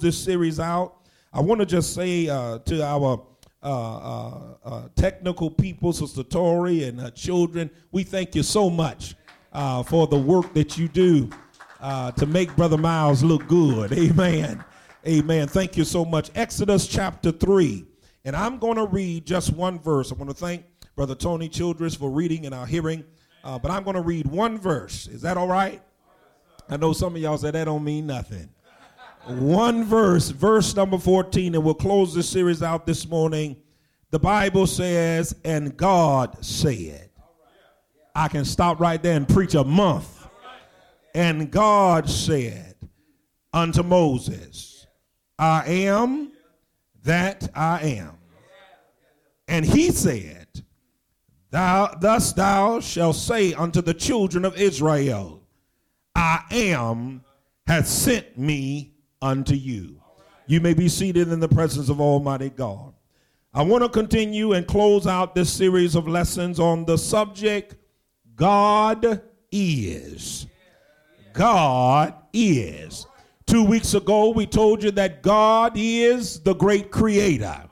this series out, I want to just say to our technical people, Sister Tori and her children, we thank you so much for the work that you do to make Brother Miles look good. Amen. Amen. Thank you so much. Exodus chapter 3. And I'm going to read just one verse. I want to thank Brother Tony Childress for reading in our hearing. But I'm going to read one verse. Is that all right? I know some of y'all said that don't mean nothing. One verse, verse number 14, and we'll close this series out this morning. The Bible says, and God said. I can stop right there and preach a month. And God said unto Moses, I am that I am. And he said, thus thou shalt say unto the children of Israel, I am hath sent me unto you. You may be seated in the presence of Almighty God. I want to continue and close out this series of lessons on the subject, God is. God is. 2 weeks ago, we told you that God is the great creator.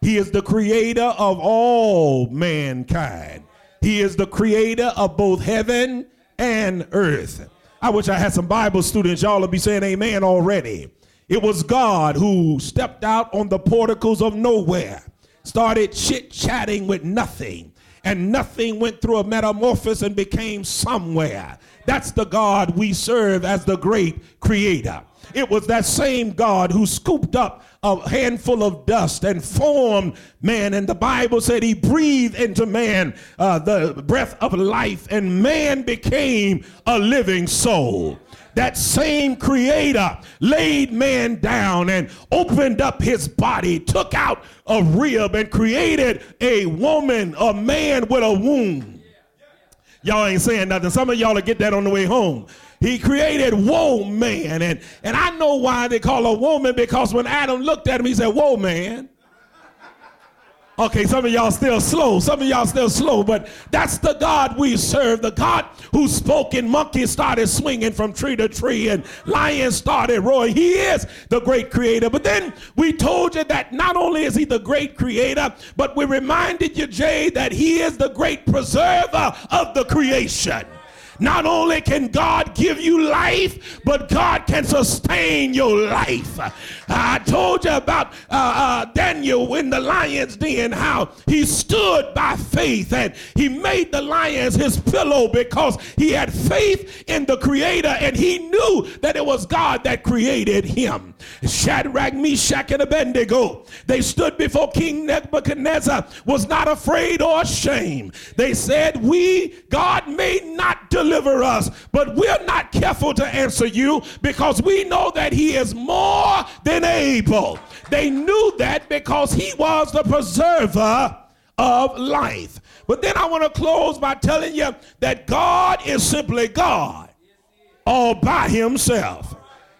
He is the creator of all mankind. He is the creator of both heaven and earth. I wish I had some Bible students. Y'all would be saying amen already. It was God who stepped out on the porticles of nowhere, started chit-chatting with nothing, and nothing went through a metamorphosis and became somewhere. That's the God we serve as the great creator. It was that same God who scooped up a handful of dust and formed man. And the Bible said he breathed into man the breath of life, and man became a living soul. That same creator laid man down and opened up his body, took out a rib, and created a woman, a man with a womb. Y'all ain't saying nothing. Some of y'all will get that on the way home. He created woe man, and I know why they call her woman, because when Adam looked at him, he said, woe man. Okay, some of y'all still slow. Some of y'all still slow, but that's the God we serve, the God who spoke and monkeys started swinging from tree to tree and lions started roaring. He is the great creator. But then we told you that not only is he the great creator, but we reminded you, Jay, that he is the great preserver of the creation. Not only can God give you life, but God can sustain your life. I told you about Daniel in the lion's den, how he stood by faith and he made the lions his pillow because he had faith in the creator and he knew that it was God that created him. Shadrach, Meshach, and Abednego, they stood before King Nebuchadnezzar, was not afraid or ashamed. They said, God may not deliver us, but we're not careful to answer you because we know that he is more than able. They knew that because he was the preserver of life. But then I want to close by telling you that God is simply God all by himself.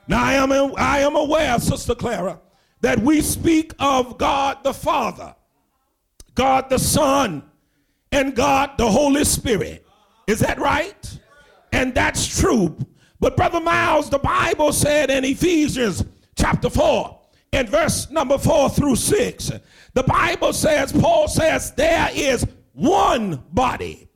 Now I am aware, Sister Clara, that we speak of God the Father, God the Son, and God the Holy Spirit. Is that right? And that's true. But Brother Miles, the Bible said in Ephesians chapter 4 and verse number 4 through 6, the Bible says, Paul says, there is one body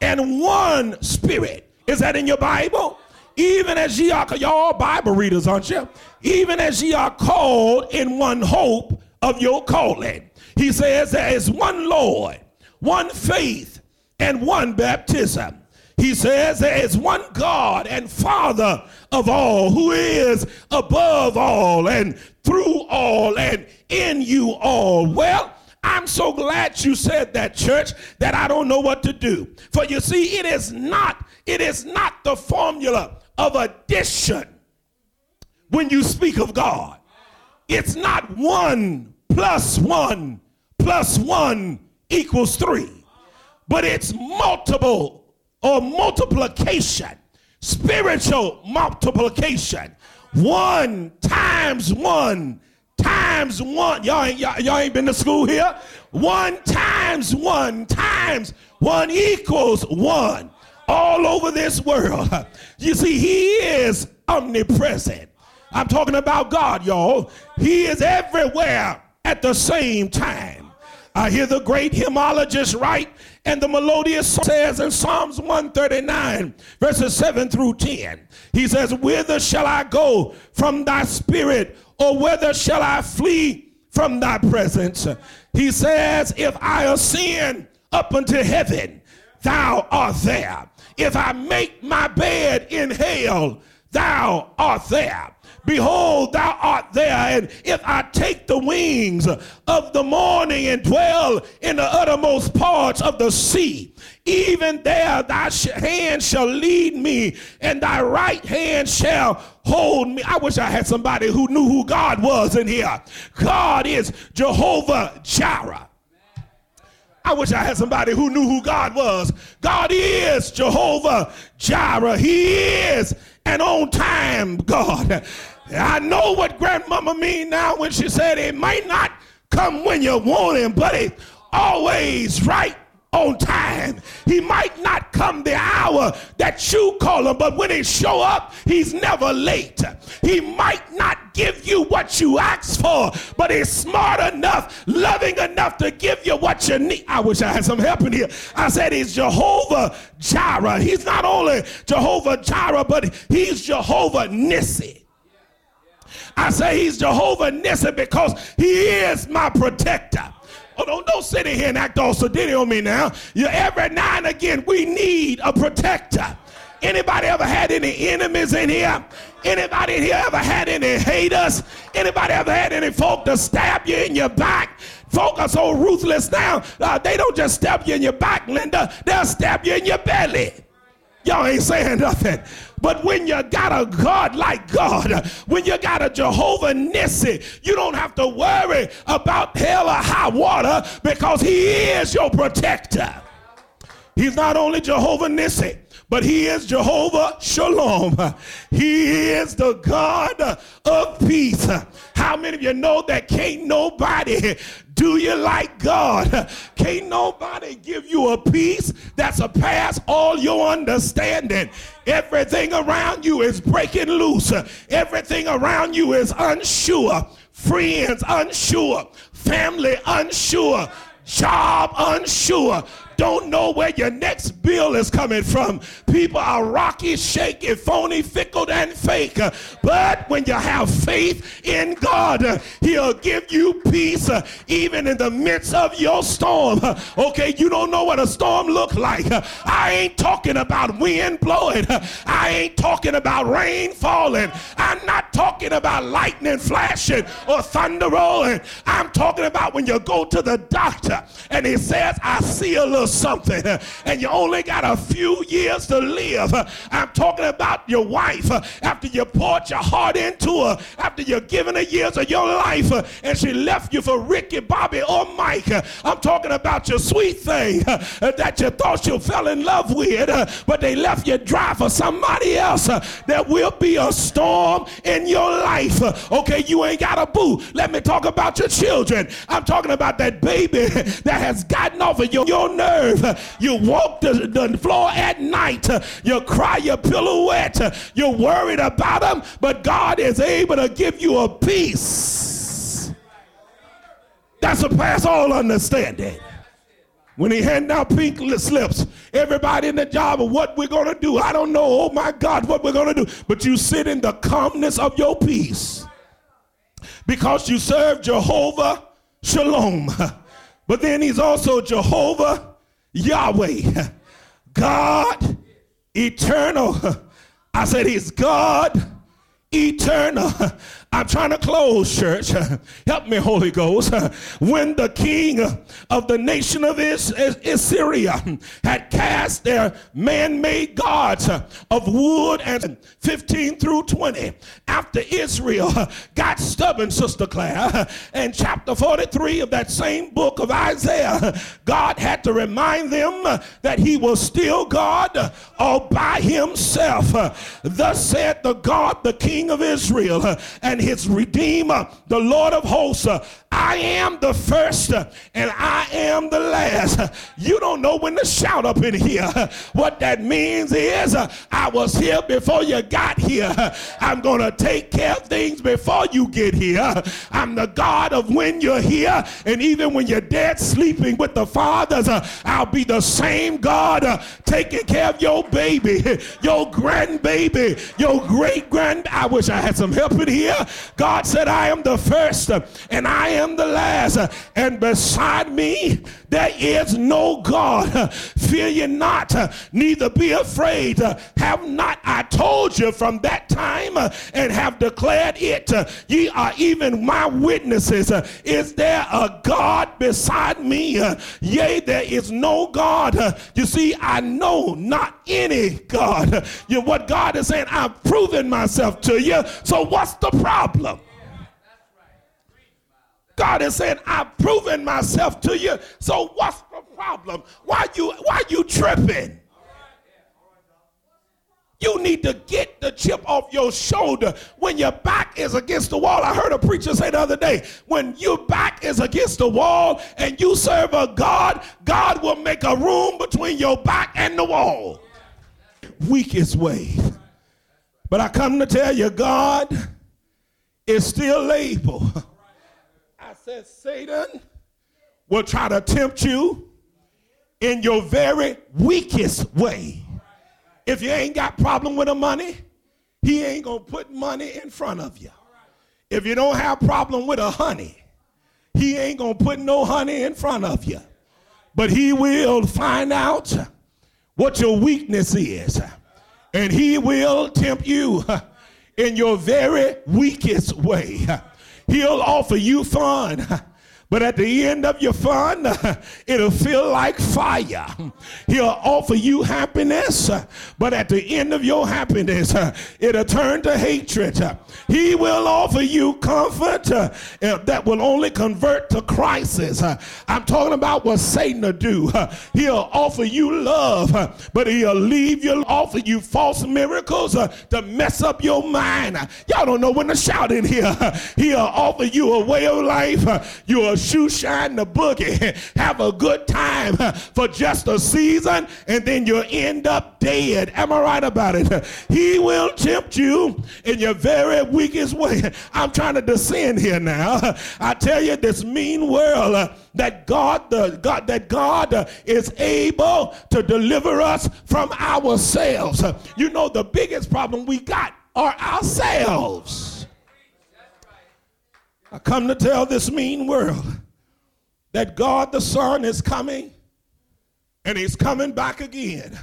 and one spirit. Is that in your Bible? Even as ye are, y'all Bible readers, aren't you? Even as ye are called in one hope of your calling. He says there is one Lord, one faith, and one baptism. He says there is one God and Father of all, who is above all and through all and in you all. Well, I'm so glad you said that, church, that I don't know what to do. For you see, it is not the formula of addition when you speak of God. It's not 1 + 1 + 1 = 3, but it's multiple or multiplication, spiritual multiplication. 1 × 1 × 1. Y'all ain't been to school here. 1 × 1 × 1 = 1. All over this world. You see, he is omnipresent. I'm talking about God, y'all. He is everywhere at the same time. I hear the great hymnologist write, and the melodious says in Psalms 139, verses 7 through 10, he says, "Whither shall I go from thy spirit, or whither shall I flee from thy presence?" He says, "If I ascend up unto heaven, thou art there. If I make my bed in hell, thou art there. Behold, thou art there. And if I take the wings of the morning and dwell in the uttermost parts of the sea, even there thy hand shall lead me, and thy right hand shall hold me." I wish I had somebody who knew who God was in here. God is Jehovah Jireh. I wish I had somebody who knew who God was. God is Jehovah Jireh. He is an on-time God. I know what Grandmama mean now when she said it might not come when you want him, but it's always right on time. He might not come the hour that you call him, but when he show up, he's never late. He might not give you what you asked for, but he's smart enough, loving enough to give you what you need. I wish I had some help in here. I said he's Jehovah Jireh. He's not only Jehovah Jireh, but he's Jehovah Nissi. I say he's Jehovah Nissi because he is my protector. Oh, don't sit in here and act all sedity on me now. Every now and again, we need a protector. Anybody ever had any enemies in here? Anybody in here ever had any haters? Anybody ever had any folk to stab you in your back? Folk are so ruthless now. They don't just stab you in your back, Linda. They'll stab you in your belly. Y'all ain't saying nothing. But when you got a God like God, when you got a Jehovah Nissi, you don't have to worry about hell or high water because he is your protector. He's not only Jehovah Nissi, but he is Jehovah Shalom. He is the God of peace. How many of you know that can't nobody do you like God? Can't nobody give you a peace that surpasses all your understanding? Everything around you is breaking loose. Everything around you is unsure. Friends unsure. Family unsure. Job unsure. Don't know where your next bill is coming from. People are rocky, shaky, phony, fickle, and fake. But when you have faith in God, he'll give you peace even in the midst of your storm. Okay, you don't know what a storm looks like. I ain't talking about wind blowing. I ain't talking about rain falling. I'm not talking about lightning flashing or thunder rolling. I'm talking about when you go to the doctor and he says, "I see a little something and you only got a few years to live." I'm talking about your wife after you poured your heart into her, after you're giving her years of your life and she left you for Ricky, Bobby, or Mike. I'm talking about your sweet thing that you thought you fell in love with, but they left you dry for somebody else. There will be a storm in your life. Okay, you ain't got a boo. Let me talk about your children. I'm talking about that baby that has gotten off of your nerve. You walk the floor at night. You cry your pillow wet. You're worried about them, but God is able to give you a peace that surpasses all understanding. When he hand out pink slips, everybody in the job of what we're going to do. I don't know, oh my God, what we're going to do. But you sit in the calmness of your peace because you serve Jehovah Shalom. But then he's also Jehovah Yahweh, God eternal. I said he's God eternal. I'm trying to close, church. Help me, Holy Ghost. When the king of the nation of Assyria had cast their man-made gods of wood, and 15 through 20, after Israel got stubborn, Sister Clara, in chapter 43 of that same book of Isaiah, God had to remind them that he was still God all by himself. Thus said the king of Israel, and his redeemer, the Lord of hosts. I am the first and I am the last. You don't know when to shout up in here. What that means is I was here before you got here. I'm going to take care of things before you get here. I'm the God of when you're here, and even when you're dead sleeping with the fathers, I'll be the same God taking care of your baby, your grandbaby, your great-grand. I wish I had some help in here. God said, I am the first and I am the last, and beside me there is no God. Fear ye not, neither be afraid. Have not I told you from that time and have declared it? Ye are even my witnesses. Is there a God beside me? Yea, there is no God. You see, I know not any God. What God is saying, I've proven myself to you. So what's the problem? God is saying, I've proven myself to you. So what's the problem? Why you tripping? You need to get the chip off your shoulder when your back is against the wall. I heard a preacher say the other day, when your back is against the wall and you serve a God, God will make a room between your back and the wall. Weakest way. But I come to tell you, God is still able. I said, Satan will try to tempt you in your very weakest way. If you ain't got problem with the money, he ain't going to put money in front of you. If you don't have problem with a honey, he ain't going to put no honey in front of you. But he will find out what your weakness is, and he will tempt you in your very weakest way. He'll offer you fun, but at the end of your fun, it'll feel like fire. He'll offer you happiness, but at the end of your happiness, it'll turn to hatred. He will offer you comfort that will only convert to crisis. I'm talking about what Satan will do. He'll offer you love, but he'll offer you false miracles to mess up your mind. Y'all don't know when to shout in here. He'll offer you a way of life. You'll shoe shine the boogie, have a good time for just a season, and then you'll end up dead. Am I right about it? He will tempt you in your very weakest way. I'm trying to descend here now. I tell you, this mean world that God is able to deliver us from ourselves. You know, the biggest problem we got are ourselves. I come to tell this mean world that God the Son is coming, and he's coming back again.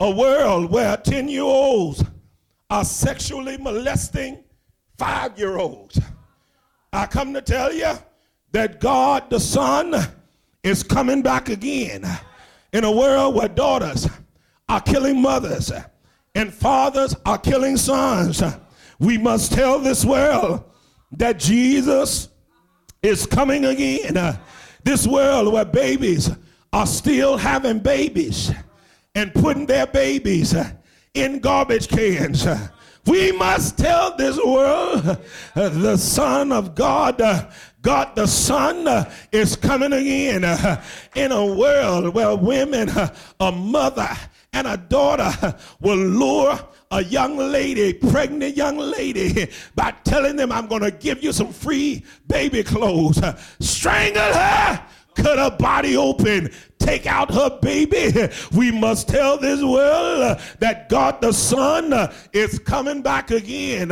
A world where 10-year-olds are sexually molesting 5-year-olds. I come to tell you that God the Son is coming back again. In a world where daughters are killing mothers and fathers are killing sons, we must tell this world that Jesus is coming again. This world where babies are still having babies and putting their babies in garbage cans. We must tell this world the Son of God, God the Son is coming again. In a world where women, a mother and a daughter will lure a young lady, pregnant young lady, by telling them, I'm going to give you some free baby clothes. Strangle her, cut her body open, take out her baby. We must tell this world that God the Son is coming back again.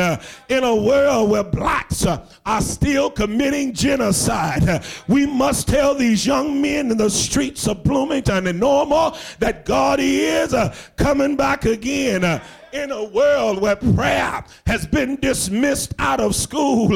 In a world where blacks are still committing genocide, we must tell these young men in the streets of Bloomington and Normal that God is coming back again. In a world where prayer has been dismissed out of school,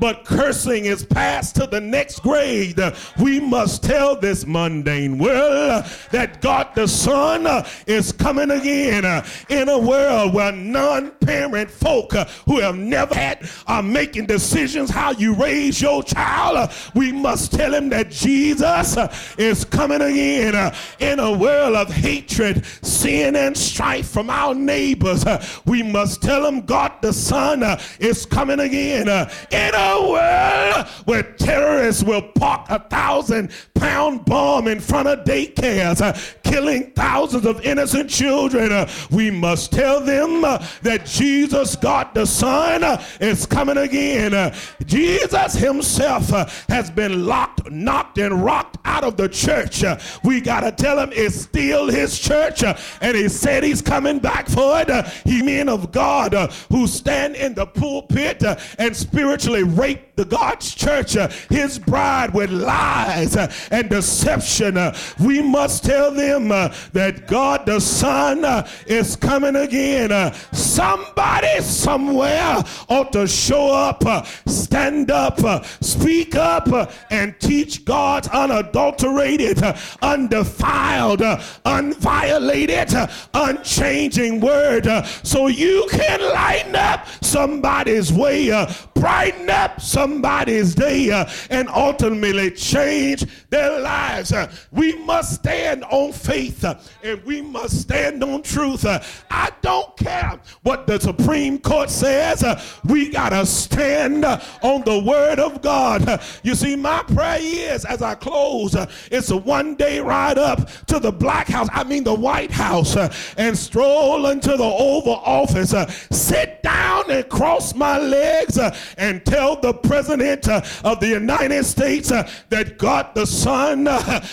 but cursing is passed to the next grade, we must tell this mundane world that God the Son is coming again. In a world where non-parent folk who have never had are making decisions how you raise your child, we must tell him that Jesus is coming again. In a world of hatred, sin, and strife from our neighbors, believers, we must tell them God the Son is coming again. In a world where terrorists will park a 1,000-pound bomb in front of daycares, killing thousands of innocent children, we must tell them that Jesus, God the Son, is coming again. Jesus himself has been locked, knocked, and rocked out of the church. We got to tell him it's still his church, and he said he's coming back for it. He men of God who stand in the pulpit and spiritually rape the God's church, his bride, with lies and deception. We must tell them that God the Son is coming again. Somebody somewhere ought to show up, stand up, speak up, and teach God's unadulterated, undefiled, unviolated, unchanging word, so you can lighten up somebody's way, brighten up somebody's day, and ultimately change their lives. We must stand on faith, and we must stand on truth. I don't care what the Supreme Court says. We gotta stand on the word of God. You see, my prayer is, as I close, it's a one-day ride up to the Black House, I mean the White House, and stroll into the Oval Office, sit down and cross my legs, and tell the President of the United States that God the Son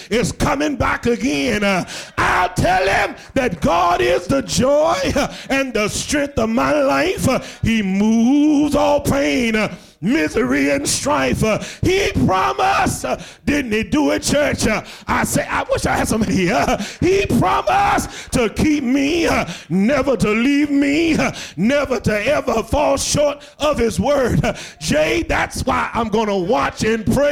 is coming back again. I'll tell him that God is the joy and the strength of my life. He moves all pain, misery, and strife. He promised, didn't he do it, church? I say, I wish I had somebody here. He promised to keep me, never to leave me, never to ever fall short of his word. Jay, that's why I'm going to watch and pray.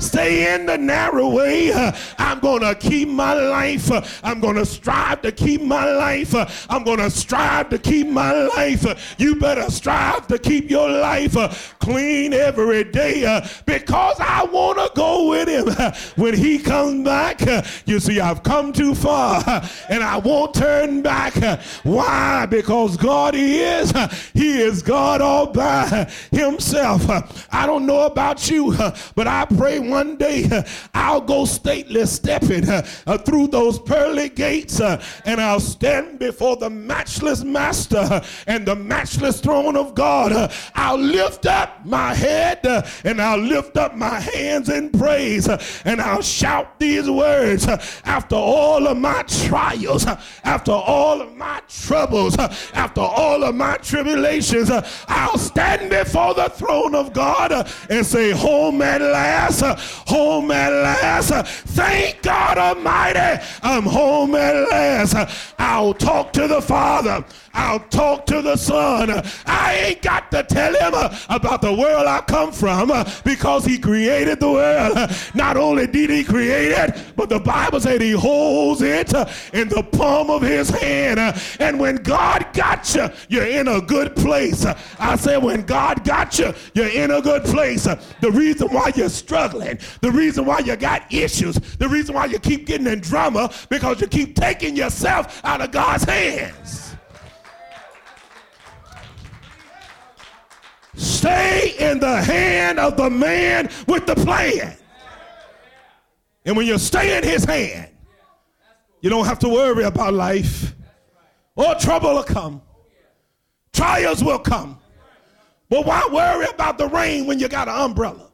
Stay in the narrow way. I'm going to keep my life. I'm going to strive to keep my life. I'm going to strive to keep my life. You better strive to keep your life clean every day, because I want to go with him when he comes back. You see, I've come too far, and I won't turn back. Why? Because God is. He is God all by himself. I don't know about you, but I pray one day I'll go stateless stepping through those pearly gates, and I'll stand before the matchless master and the matchless throne of God. I'll lift up my head, and I'll lift up my hands in praise, and I'll shout these words: after all of my trials, after all of my troubles, after all of my tribulations, I'll stand before the throne of God and say, home at last, home at last. Thank God Almighty, I'm home at last. I'll talk to the Father, I'll talk to the Son. I ain't got to tell him about the world I come from, because he created the world. Not only did he create it, but the Bible said he holds it in the palm of his hand. And when God got you, you're in a good place. I said, when God got you, you're in a good place. The reason why you're struggling, the reason why you got issues, the reason why you keep getting in drama, because you keep taking yourself out of God's hands. Stay in the hand of the man with the plan. And when you stay in his hand, you don't have to worry about life. Or trouble will come. Trials will come. But why worry about the rain when you got an umbrella?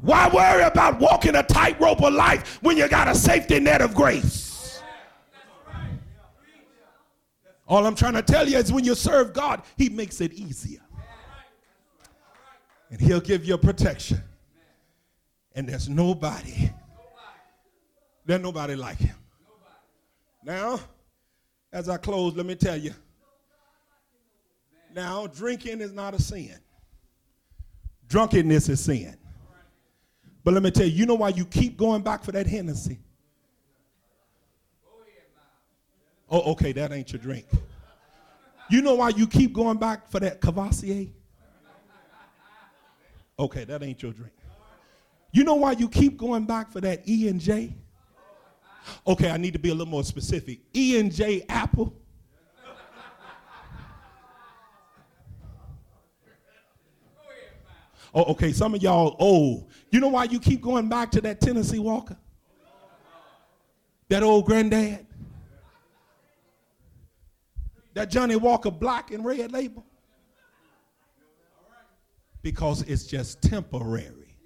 Why worry about walking a tightrope of life when you got a safety net of grace? All I'm trying to tell you is, when you serve God, he makes it easier. And he'll give you protection. And there's nobody like him. Now, as I close, let me tell you. Now, drinking is not a sin. Drunkenness is sin. But let me tell you, you know why you keep going back for that Hennessy? Oh, okay, that ain't your drink. You know why you keep going back for that Cavassier? Okay, that ain't your drink. You know why you keep going back for that E&J? Okay, I need to be a little more specific. E&J apple. Oh, okay, some of y'all old. You know why you keep going back to that Tennessee Walker? That old granddad? That Johnny Walker black and red label? Because it's just temporary.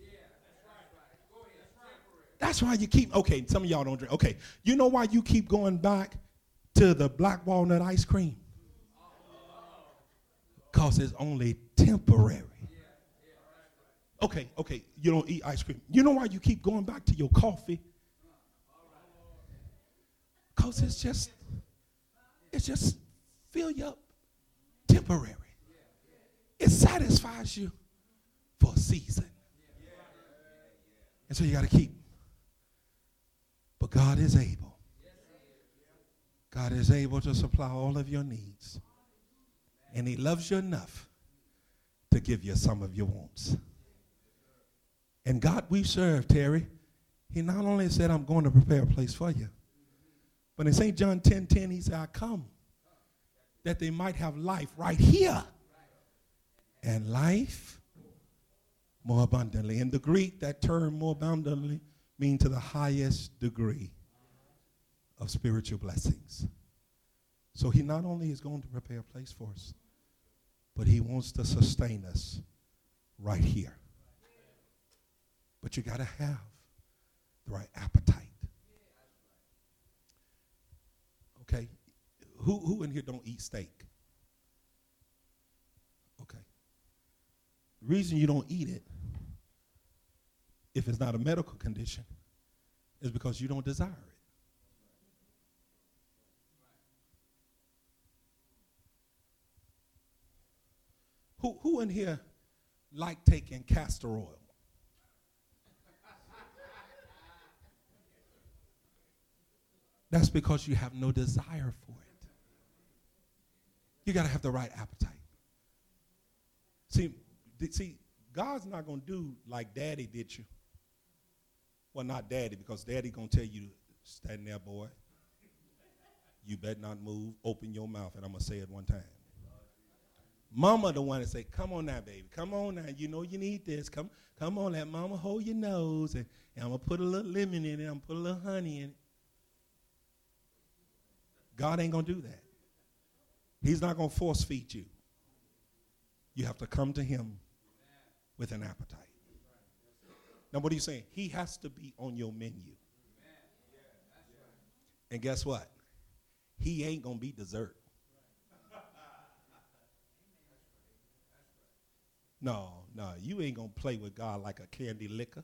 That's why you keep, okay, some of y'all don't drink. Okay, you know why you keep going back to the black walnut ice cream? Because it's only temporary. Okay, you don't eat ice cream. You know why you keep going back to your coffee? Because it's just fill you up temporary. It satisfies you for a season. And so you got to keep. But God is able. God is able to supply all of your needs. And he loves you enough to give you some of your wants. And God we serve, Terry, he not only said, I'm going to prepare a place for you, but in St. John 10:10, he said, I come that they might have life right here and life more abundantly. In the Greek, that term more abundantly means to the highest degree of spiritual blessings. So he not only is going to prepare a place for us, but he wants to sustain us right here. But you got to have the right appetite. Okay? Who in here don't eat steak? Okay. The reason you don't eat it, if it's not a medical condition, is because you don't desire it. Who in here like taking castor oil? That's because you have no desire for it. You got to have the right appetite. See, God's not going to do like Daddy did you. Well, not Daddy, because Daddy going to tell you, stand there, boy. You better not move. Open your mouth, and I'm going to say it one time. Mama the one that say, come on now, baby. Come on now. You know you need this. Come on now. Mama, hold your nose, and I'm going to put a little lemon in it. I'm going to put a little honey in it. God ain't going to do that. He's not going to force feed you. You have to come to him with an appetite. Now, what are you saying? He has to be on your menu. And guess what? He ain't going to be dessert. No, you ain't going to play with God like a candy liquor.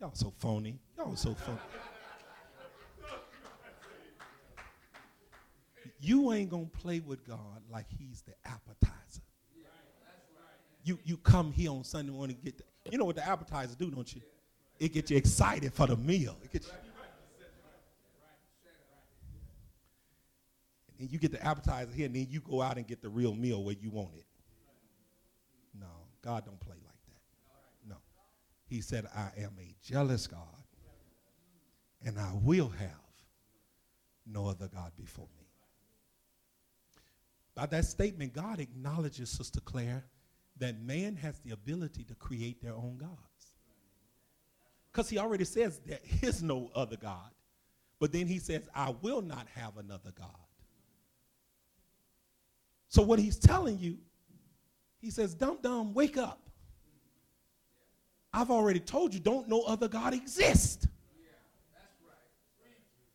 Y'all so phony. Y'all so phony. You ain't going to play with God like he's the appetizer. You come here on Sunday morning and get the, you know what the appetizer do, don't you? It gets you excited for the meal. It gets you, and you get the appetizer here, and then you go out and get the real meal where you want it. No, God don't play like that. No. He said, I am a jealous God, and I will have no other God before me. By that statement, God acknowledges, Sister Claire, that man has the ability to create their own gods. Because he already says there is no other God. But then he says, I will not have another God. So what he's telling you, he says, dum-dum, wake up. I've already told you, don't no other God exists.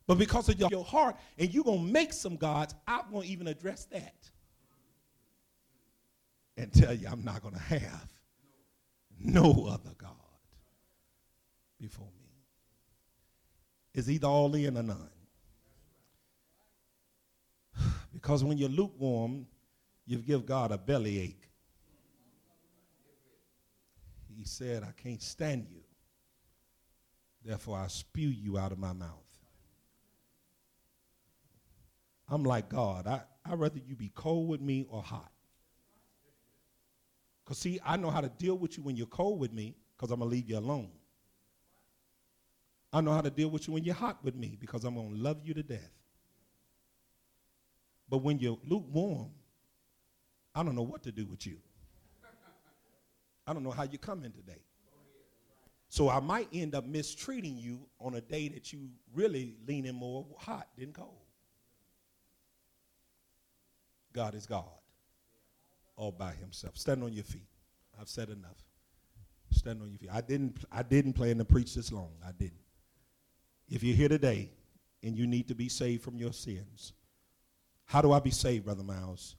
But because of your heart, and you're going to make some gods, I won't even address that and tell you I'm not going to have no other God before me. It's either all in or none. Because when you're lukewarm, you give God a bellyache. He said, I can't stand you. Therefore, I spew you out of my mouth. I'm like, God, I'd rather you be cold with me or hot. Because, see, I know how to deal with you when you're cold with me because I'm going to leave you alone. I know how to deal with you when you're hot with me, because I'm going to love you to death. But when you're lukewarm, I don't know what to do with you. I don't know how you're coming today. So I might end up mistreating you on a day that you really leaning more hot than cold. God is God all by himself. Stand on your feet. I've said enough. Stand on your feet. I didn't plan to preach this long. I didn't. If you're here today and you need to be saved from your sins, how do I be saved, Brother Miles?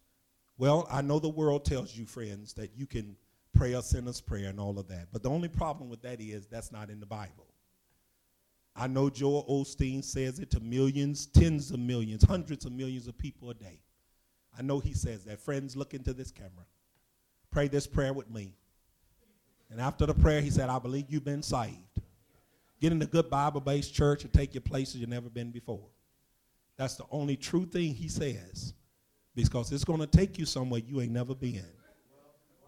Well, I know the world tells you, friends, that you can pray a sinner's prayer and all of that. But the only problem with that is that's not in the Bible. I know Joel Osteen says it to millions, tens of millions, hundreds of millions of people a day. I know he says that. Friends, look into this camera. Pray this prayer with me. And after the prayer, he said, I believe you've been saved. Get in a good Bible-based church and take your places you've never been before. That's the only true thing he says, because it's going to take you somewhere you ain't never been.